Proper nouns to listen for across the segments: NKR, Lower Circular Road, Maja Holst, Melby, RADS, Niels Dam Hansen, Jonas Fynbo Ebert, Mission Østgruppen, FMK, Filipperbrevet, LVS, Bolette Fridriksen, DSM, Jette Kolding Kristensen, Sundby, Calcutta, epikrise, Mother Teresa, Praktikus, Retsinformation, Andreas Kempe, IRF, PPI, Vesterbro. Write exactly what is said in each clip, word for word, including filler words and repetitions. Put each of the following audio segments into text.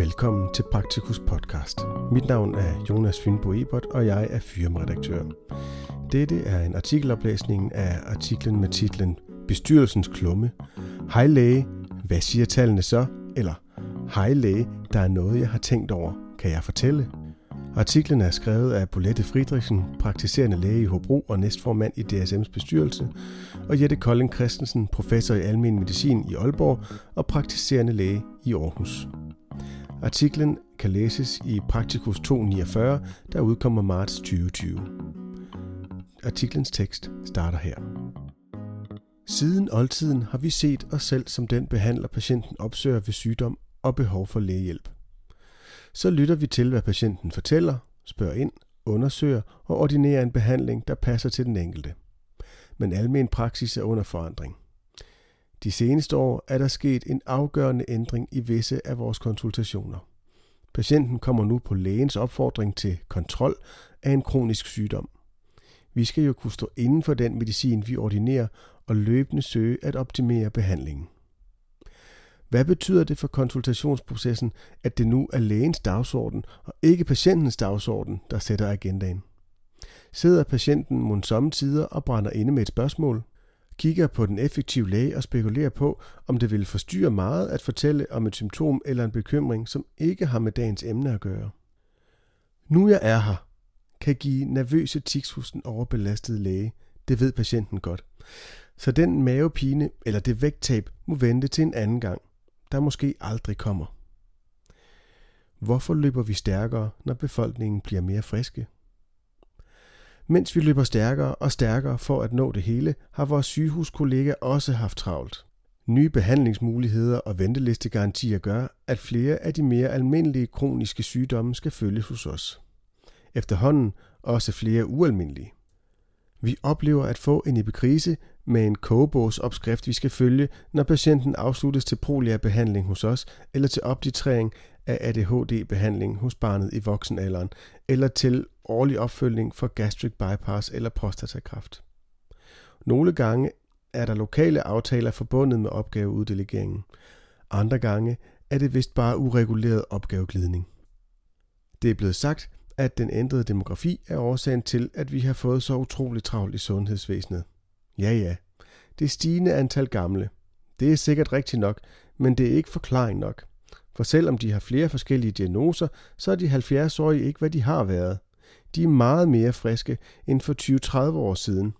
Velkommen til Praktikus podcast. Mit navn er Jonas Fynbo Ebert, og jeg er firmaredaktør. Dette er en artikeloplæsning af artiklen med titlen Bestyrelsens klumme. Hej læge, hvad siger tallene så? Eller hej læge, der er noget jeg har tænkt over, kan jeg fortælle? Artiklen er skrevet af Bolette Fridriksen, praktiserende læge i Hobro og næstformand i D S M's bestyrelse, og Jette Kolding Kristensen, professor i almen medicin i Aalborg og praktiserende læge i Aarhus. Artiklen kan læses i Praktikus to hundrede niogfyrre, der udkommer marts tyve tyve. Artiklens tekst starter her. Siden oldtiden har vi set os selv som den behandler, patienten opsøger ved sygdom og behov for lægehjælp. Så lytter vi til, hvad patienten fortæller, spørger ind, undersøger og ordinerer en behandling, der passer til den enkelte. Men almen praksis er under forandring. De seneste år er der sket en afgørende ændring i visse af vores konsultationer. Patienten kommer nu på lægens opfordring til kontrol af en kronisk sygdom. Vi skal jo kunne stå inden for den medicin, vi ordinerer, og løbende søge at optimere behandlingen. Hvad betyder det for konsultationsprocessen, at det nu er lægens dagsorden og ikke patientens dagsorden, der sætter agendaen? Sidder patienten mon sommetider og brænder inde med et spørgsmål? Kigger på den effektive læge og spekulerer på, om det vil forstyrre meget at fortælle om et symptom eller en bekymring, som ikke har med dagens emne at gøre? Nu jeg er her, kan give nervøse tics hos den overbelastede læge. Det ved patienten godt. Så den mavepine eller det vægttab må vente til en anden gang, der måske aldrig kommer. Hvorfor løber vi stærkere, når befolkningen bliver mere friske? Mens vi løber stærkere og stærkere for at nå det hele, har vores sygehuskollegaer også haft travlt. Nye behandlingsmuligheder og ventelistegarantier gør, at flere af de mere almindelige kroniske sygdomme skal følges hos os. Efterhånden også flere ualmindelige. Vi oplever at få en epikrise med en kogebogsopskrift, vi skal følge, når patienten afsluttes til poliabehandling hos os, eller til opdatering af A D H D-behandling hos barnet i voksenalderen, eller til årlig opfølgning for gastric bypass eller prostatakræft. Nogle gange er der lokale aftaler forbundet med opgaveuddelegeringen. Andre gange er det vist bare ureguleret opgaveglidning. Det er blevet sagt, at den ændrede demografi er årsagen til, at vi har fået så utroligt travlt i sundhedsvæsenet. Ja ja, det stigende antal gamle. Det er sikkert rigtigt nok, men det er ikke forklaring nok. For selvom de har flere forskellige diagnoser, så er de halvfjerds-årige ikke, hvad de har været. De er meget mere friske end for tyve til tredive år siden.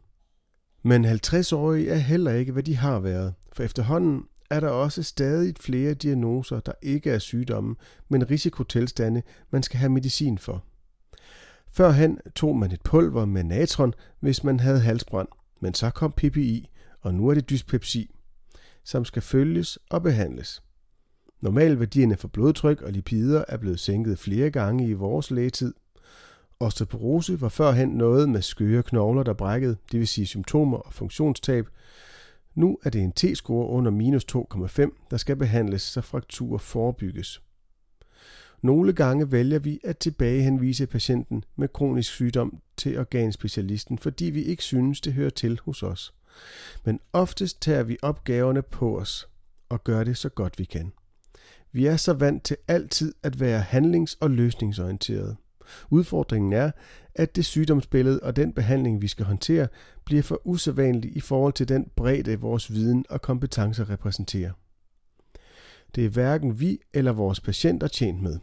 Men halvtreds-årige er heller ikke, hvad de har været. For efterhånden er der også stadig flere diagnoser, der ikke er sygdomme, men risikotilstande, man skal have medicin for. Førhen tog man et pulver med natron, hvis man havde halsbrand, men så kom P P I, og nu er det dyspepsi, som skal følges og behandles. Normalværdierne for blodtryk og lipider er blevet sænket flere gange i vores lægetid. Osteoporose var førhen noget med skøre knogler, der brækkede, det vil sige symptomer og funktionstab. Nu er det en T-score under minus to komma fem, der skal behandles, så frakturer forebygges. Nogle gange vælger vi at tilbagehenvise patienten med kronisk sygdom til organspecialisten, fordi vi ikke synes, det hører til hos os. Men oftest tager vi opgaverne på os og gør det så godt vi kan. Vi er så vant til altid at være handlings- og løsningsorienterede. Udfordringen er, at det sygdomsbillede og den behandling, vi skal håndtere, bliver for usædvanlig i forhold til den bredde, vores viden og kompetencer repræsenterer. Det er hverken vi eller vores patienter tjent med.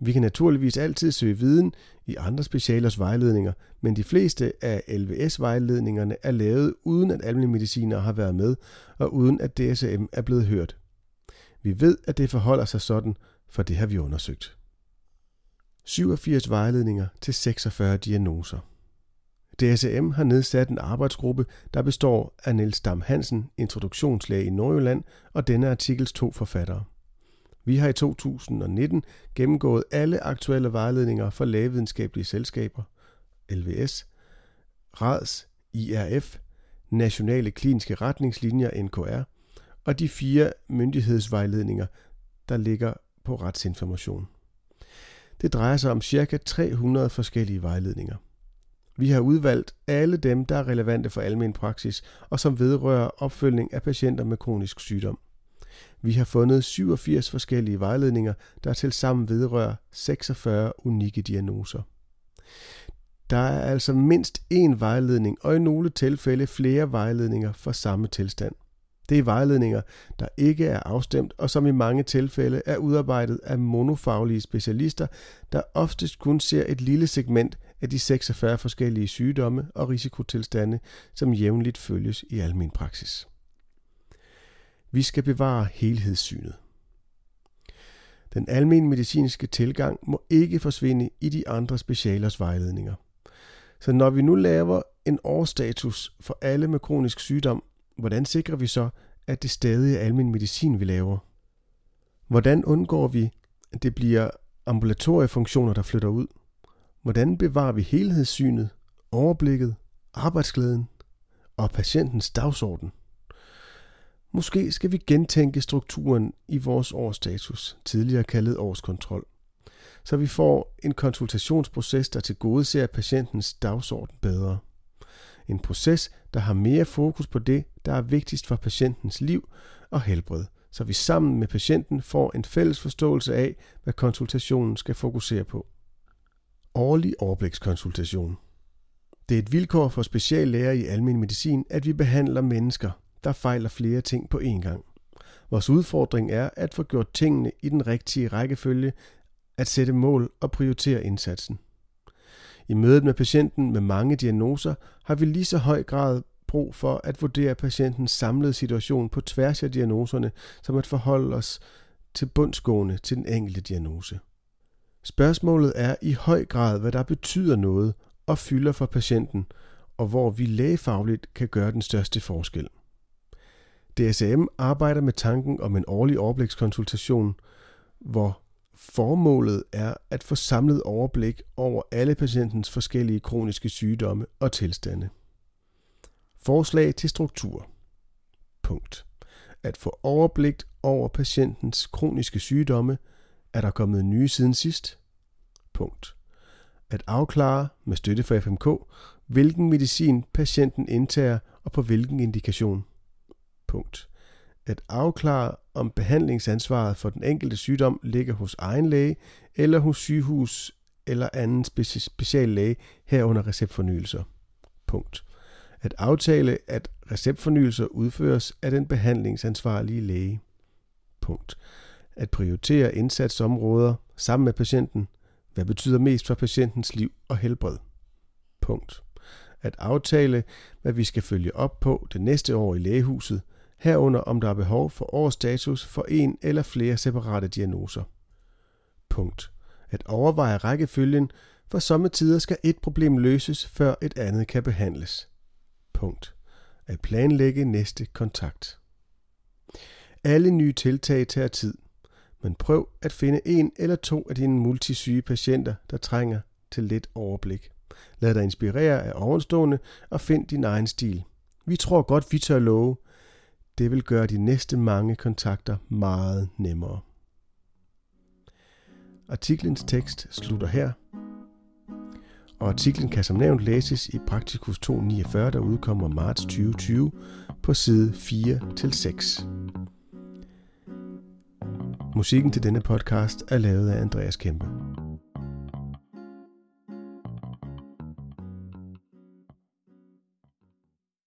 Vi kan naturligvis altid søge viden i andre specialers vejledninger, men de fleste af L V S-vejledningerne er lavet uden at almindelige mediciner har været med, og uden at D S M er blevet hørt. Vi ved, at det forholder sig sådan, for det har vi undersøgt. syvogfirs vejledninger til seksogfyrre diagnoser. D S M har nedsat en arbejdsgruppe, der består af Niels Dam Hansen, introduktionslæge i Nordjylland, og denne artikels to forfattere. Vi har i to tusind nitten gennemgået alle aktuelle vejledninger for lægevidenskabelige selskaber, L V S, R A D S, I R F, Nationale Kliniske Retningslinjer, N K R, og de fire myndighedsvejledninger, der ligger på Retsinformation. Det drejer sig om ca. tre hundrede forskellige vejledninger. Vi har udvalgt alle dem, der er relevante for almen praksis og som vedrører opfølgning af patienter med kronisk sygdom. Vi har fundet syvogfirs forskellige vejledninger, der tilsammen vedrører seksogfyrre unikke diagnoser. Der er altså mindst én vejledning og i nogle tilfælde flere vejledninger for samme tilstand. Det er vejledninger, der ikke er afstemt og som i mange tilfælde er udarbejdet af monofaglige specialister, der oftest kun ser et lille segment af de seksogfyrre forskellige sygdomme og risikotilstande, som jævnligt følges i almen praksis. Vi skal bevare helhedssynet. Den almenmedicinske tilgang må ikke forsvinde i de andre specialers vejledninger. Så når vi nu laver en årsstatus for alle med kronisk sygdom, hvordan sikrer vi så, at det stadig er almen medicin, vi laver? Hvordan undgår vi, at det bliver ambulatoriefunktioner, der flytter ud? Hvordan bevarer vi helhedssynet, overblikket, arbejdsglæden og patientens dagsorden? Måske skal vi gentænke strukturen i vores årsstatus, tidligere kaldet årskontrol, så vi får en konsultationsproces, der tilgodeser patientens dagsorden bedre. En proces, der har mere fokus på det, der er vigtigst for patientens liv og helbred, så vi sammen med patienten får en fælles forståelse af, hvad konsultationen skal fokusere på. Årlig overblikskonsultation. Det er et vilkår for speciallæger i almen medicin, at vi behandler mennesker, der fejler flere ting på én gang. Vores udfordring er at få gjort tingene i den rigtige rækkefølge, at sætte mål og prioritere indsatsen. I mødet med patienten med mange diagnoser har vi lige så høj grad brug for at vurdere patientens samlede situation på tværs af diagnoserne, som at forholde os til bundsgående til den enkelte diagnose. Spørgsmålet er i høj grad, hvad der betyder noget og fylder for patienten, og hvor vi lægefagligt kan gøre den største forskel. D S M arbejder med tanken om en årlig overblikskonsultation, hvor formålet er at få samlet overblik over alle patientens forskellige kroniske sygdomme og tilstande. Forslag til struktur. Punkt. At få overblik over patientens kroniske sygdomme. Er der kommet nye siden sidst? Punkt. At afklare med støtte fra F M K, hvilken medicin patienten indtager og på hvilken indikation. Punkt. At afklare, om behandlingsansvaret for den enkelte sygdom ligger hos egen læge eller hos sygehus eller anden speciallæge herunder receptfornyelser. Punkt. At aftale, at receptfornyelser udføres af den behandlingsansvarlige læge. Punkt. At prioritere indsatsområder sammen med patienten. Hvad betyder mest for patientens liv og helbred? Punkt. At aftale, hvad vi skal følge op på det næste år i lægehuset, herunder om der er behov for årsstatus for en eller flere separate diagnoser. Punkt. At overveje rækkefølgen, for sommetider skal et problem løses, før et andet kan behandles. Punkt. At planlægge næste kontakt. Alle nye tiltag tager tid, men prøv at finde en eller to af dine multisyge patienter, der trænger til lidt overblik. Lad dig inspirere af ovenstående og find din egen stil. Vi tror godt, vi tør love. Det vil gøre de næste mange kontakter meget nemmere. Artiklens tekst slutter her, og artiklen kan som nævnt læses i Praktikus to hundrede niogfyrre, der udkommer marts tyve tyve på side fire til seks. Musikken til denne podcast er lavet af Andreas Kempe.